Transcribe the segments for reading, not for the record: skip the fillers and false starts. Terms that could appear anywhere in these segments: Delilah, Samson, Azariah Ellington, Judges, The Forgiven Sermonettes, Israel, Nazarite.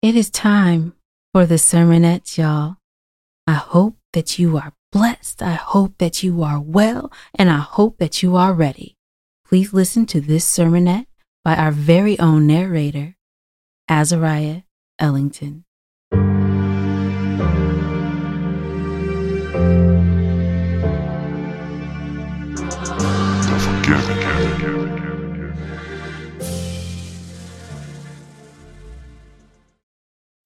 It is time for the sermonette, y'all. I hope that you are blessed. I hope that you are well, and I hope that you are ready. Please listen to this sermonette by our very own narrator, Azariah Ellington.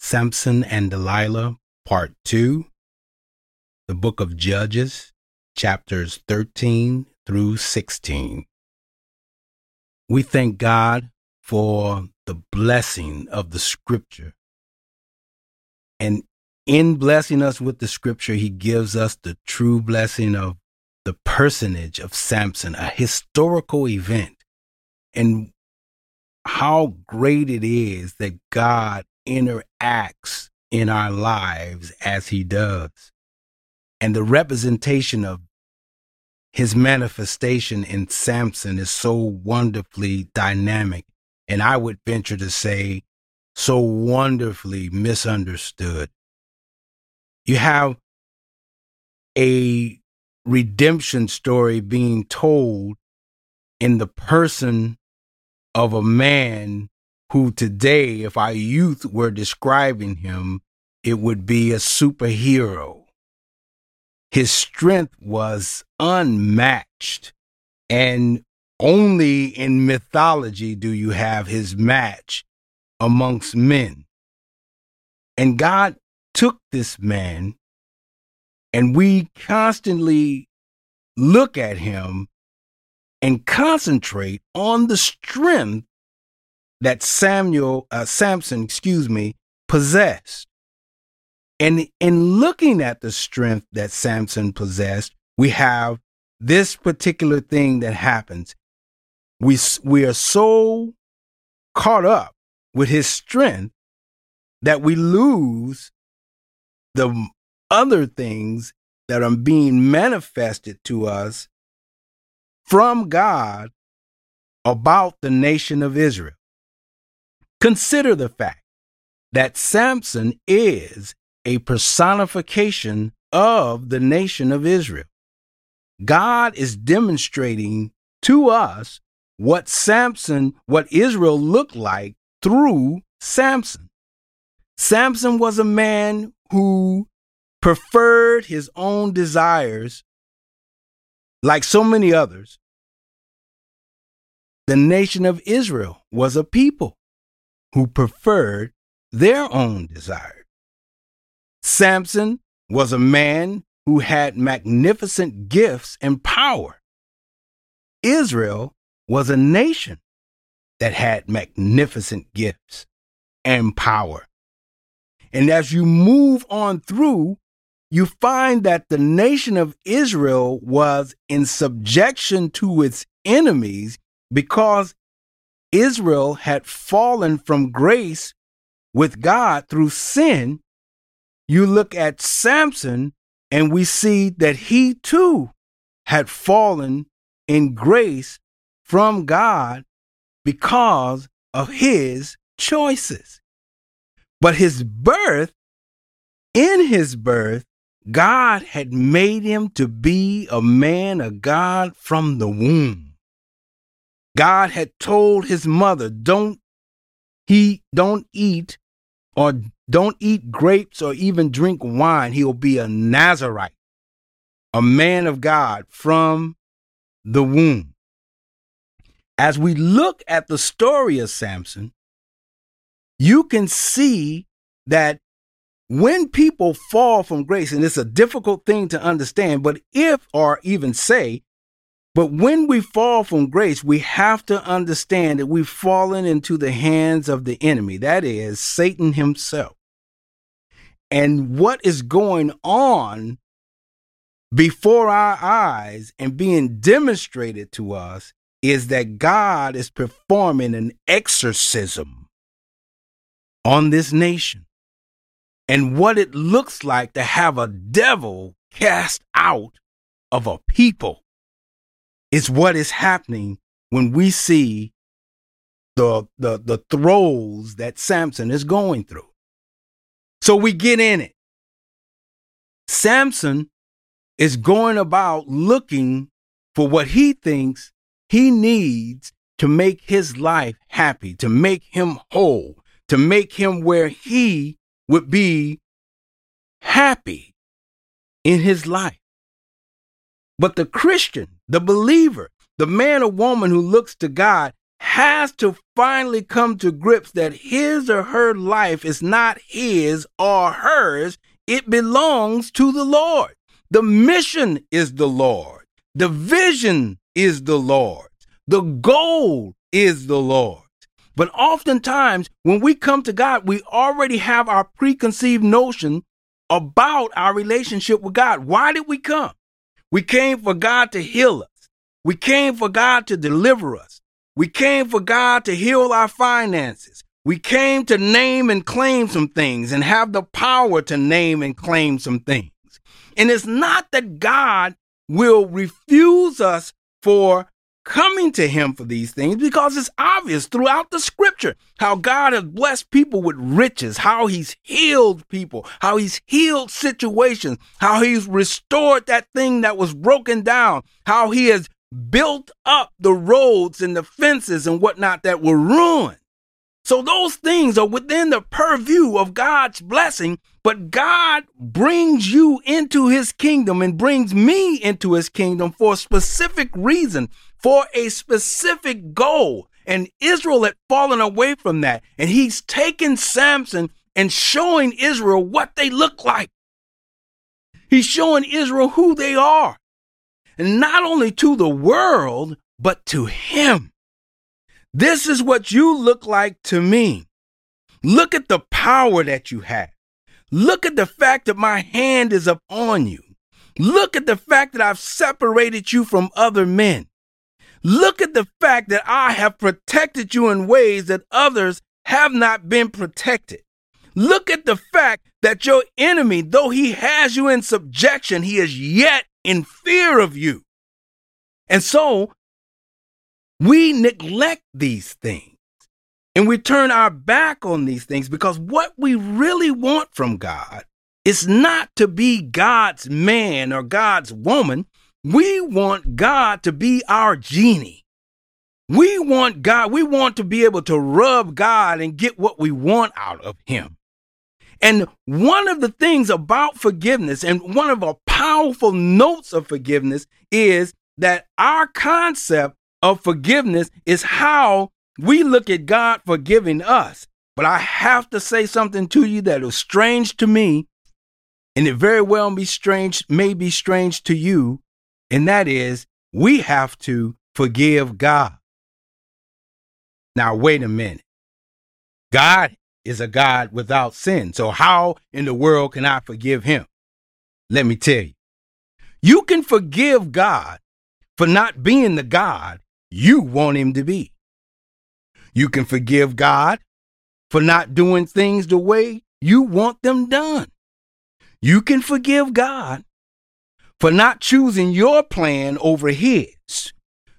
Samson and Delilah, Part 2, the Book of Judges, chapters 13 through 16. We thank God for the blessing of the Scripture. And in blessing us with the Scripture, He gives us the true blessing of the personage of Samson, a historical event. And how great it is that God interacts in our lives as He does. And the representation of His manifestation in Samson is so wonderfully dynamic, and I would venture to say so wonderfully misunderstood. You have a redemption story being told in the person of a man who today, if our youth were describing him, it would be a superhero. His strength was unmatched, and only in mythology do you have his match amongst men. And God took this man, and we constantly look at him and concentrate on the strength that Samson possessed. And in looking at the strength that Samson possessed, we have this particular thing that happens. We are so caught up with his strength that we lose the other things that are being manifested to us from God about the nation of Israel. Consider the fact that Samson is a personification of the nation of Israel. God is demonstrating to us what Israel looked like through Samson. Samson was a man who preferred his own desires, like so many others. The nation of Israel was a people who preferred their own desire. Samson was a man who had magnificent gifts and power. Israel was a nation that had magnificent gifts and power. And as you move on through, you find that the nation of Israel was in subjection to its enemies because Israel had fallen from grace with God through sin. You look at Samson and we see that he too had fallen in grace from God because of his choices. But in his birth, God had made him to be a man of God from the womb. God had told his mother, don't eat grapes or even drink wine. He'll be a Nazarite, a man of God from the womb. As we look at the story of Samson, you can see that when people fall from grace, and it's a difficult thing to understand, But when we fall from grace, we have to understand that we've fallen into the hands of the enemy. That is Satan himself. And what is going on before our eyes and being demonstrated to us is that God is performing an exorcism on this nation. And what it looks like to have a devil cast out of a people. It's what is happening when we see the throes that Samson is going through. So we get in it. Samson is going about looking for what he thinks he needs to make his life happy, to make him whole, to make him where he would be happy in his life. But the Christian, the believer, the man or woman who looks to God has to finally come to grips that his or her life is not his or hers. It belongs to the Lord. The mission is the Lord. The vision is the Lord. The goal is the Lord. But oftentimes when we come to God, we already have our preconceived notion about our relationship with God. Why did we come? We came for God to heal us. We came for God to deliver us. We came for God to heal our finances. We came to name and claim some things and have the power to name and claim some things. And it's not that God will refuse us for coming to him for these things, because it's obvious throughout the scripture how God has blessed people with riches, how he's healed people, how he's healed situations, how he's restored that thing that was broken down, how he has built up the roads and the fences and whatnot that were ruined. So those things are within the purview of God's blessing, but God brings you into his kingdom and brings me into his kingdom for a specific reason, for a specific goal. And Israel had fallen away from that. And he's taken Samson and showing Israel what they look like. He's showing Israel who they are. And not only to the world, but to him. This is what you look like to me. Look at the power that you have. Look at the fact that my hand is upon you. Look at the fact that I've separated you from other men. Look at the fact that I have protected you in ways that others have not been protected. Look at the fact that your enemy, though he has you in subjection, he is yet in fear of you. And so, we neglect these things and we turn our back on these things, because what we really want from God is not to be God's man or God's woman. We want God to be our genie. We want God. We want to be able to rub God and get what we want out of him. And one of the things about forgiveness, and one of the powerful notes of forgiveness, is that our concept of forgiveness is how we look at God forgiving us. But I have to say something to you that is strange to me, and it very well may be strange to you, and that is, we have to forgive God. Now, wait a minute. God is a God without sin, so how in the world can I forgive him? Let me tell you. You can forgive God for not being the God you want him to be. You can forgive God for not doing things the way you want them done. You can forgive God for not choosing your plan over his.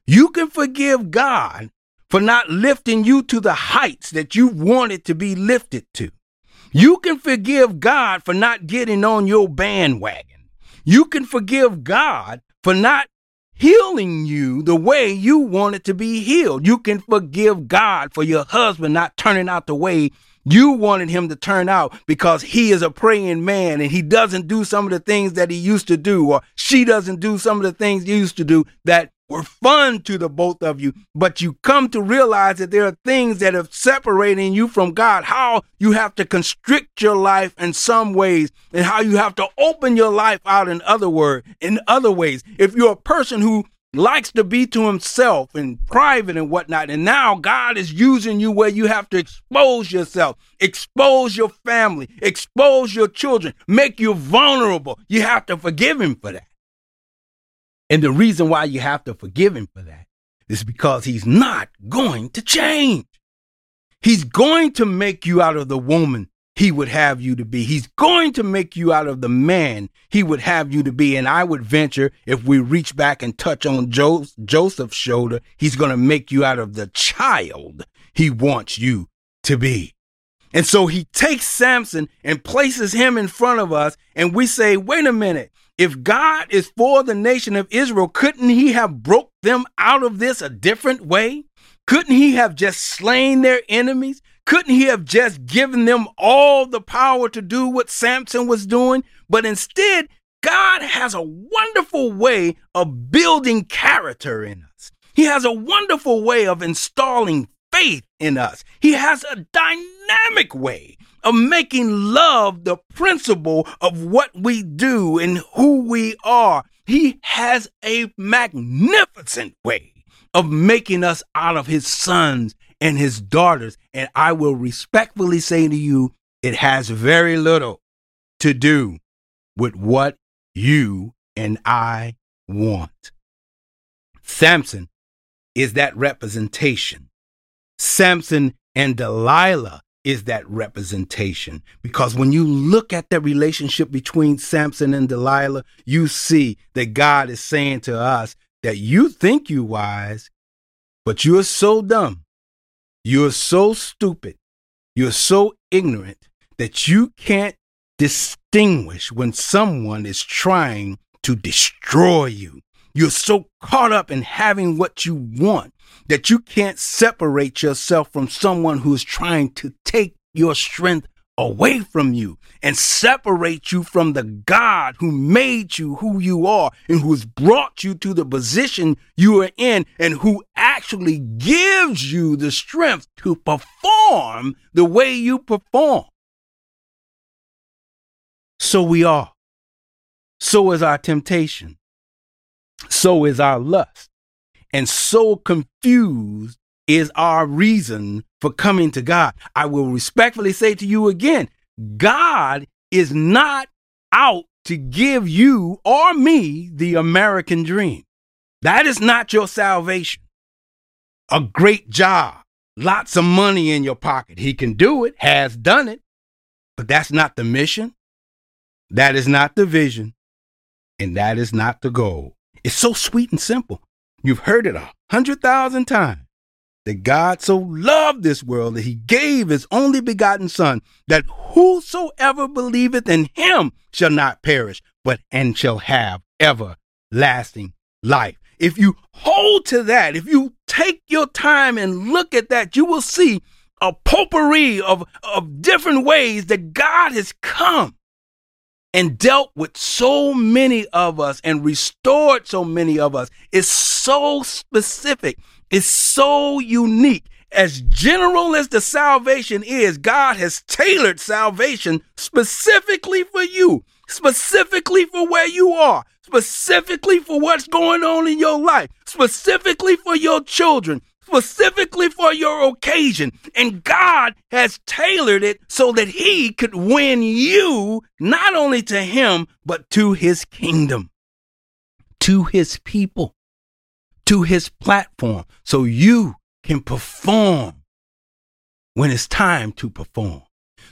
You can forgive God for not lifting you to the heights that you wanted to be lifted to. You can forgive God for not getting on your bandwagon. You can forgive God for not healing you the way you want it to be healed. You can forgive God for your husband not turning out the way you wanted him to turn out, because he is a praying man and he doesn't do some of the things that he used to do, or she doesn't do some of the things he used to do that were fun to the both of you. But you come to realize that there are things that are separating you from God, how you have to constrict your life in some ways and how you have to open your life out in other ways. If you're a person who likes to be to himself and private and whatnot, and now God is using you where you have to expose yourself, expose your family, expose your children, make you vulnerable, you have to forgive him for that. And the reason why you have to forgive him for that is because he's not going to change. He's going to make you out of the woman he would have you to be. He's going to make you out of the man he would have you to be. And I would venture, if we reach back and touch on Joseph's shoulder, he's going to make you out of the child he wants you to be. And so he takes Samson and places him in front of us. And we say, wait a minute, if God is for the nation of Israel, couldn't he have broke them out of this a different way? Couldn't he have just slain their enemies? Couldn't he have just given them all the power to do what Samson was doing? But instead, God has a wonderful way of building character in us. He has a wonderful way of installing faith in us. He has a dynamic way of making love the principle of what we do and who we are. He has a magnificent way of making us out of his sons and his daughters. And I will respectfully say to you, it has very little to do with what you and I want. Samson is that representation. Samson and Delilah is that representation. Because when you look at the relationship between Samson and Delilah, you see that God is saying to us that you think you wise, but you are so dumb. You are so stupid. You are so ignorant that you can't distinguish when someone is trying to destroy you. You're so caught up in having what you want that you can't separate yourself from someone who's trying to take your strength away from you and separate you from the God who made you who you are and who's brought you to the position you are in and who actually gives you the strength to perform the way you perform. So we are. So is our temptation. So is our lust. And so confused is our reason for coming to God. I will respectfully say to you again, God is not out to give you or me the American dream. That is not your salvation. A great job, lots of money in your pocket. He can do it, has done it, but that's not the mission. That is not the vision. And that is not the goal. It's so sweet and simple. You've heard it 100,000 times. That God so loved this world that he gave his only begotten son, that whosoever believeth in him shall not perish, but and shall have everlasting life. If you hold to that, if you take your time and look at that, you will see a potpourri of different ways that God has come and dealt with so many of us and restored so many of us. It's so specific. It's so unique. As general as the salvation is, God has tailored salvation specifically for you, specifically for where you are, specifically for what's going on in your life, specifically for your children, specifically for your occasion. And God has tailored it so that he could win you not only to him, but to his kingdom, to his people, to his platform, so you can perform when it's time to perform.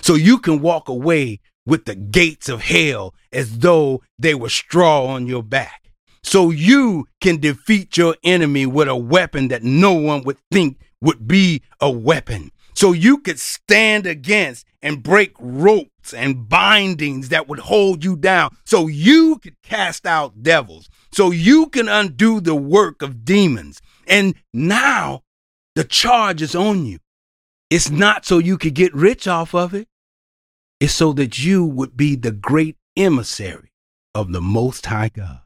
So you can walk away with the gates of hell as though they were straw on your back. So you can defeat your enemy with a weapon that no one would think would be a weapon. So you could stand against and break ropes and bindings that would hold you down. So you could cast out devils. So you can undo the work of demons. And now the charge is on you. It's not so you could get rich off of it. It's so that you would be the great emissary of the Most High God.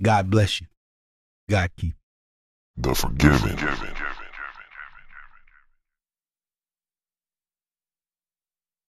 God bless you. God keep you. The Forgiven.